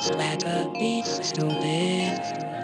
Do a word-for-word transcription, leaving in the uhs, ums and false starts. Slapper beats stupid.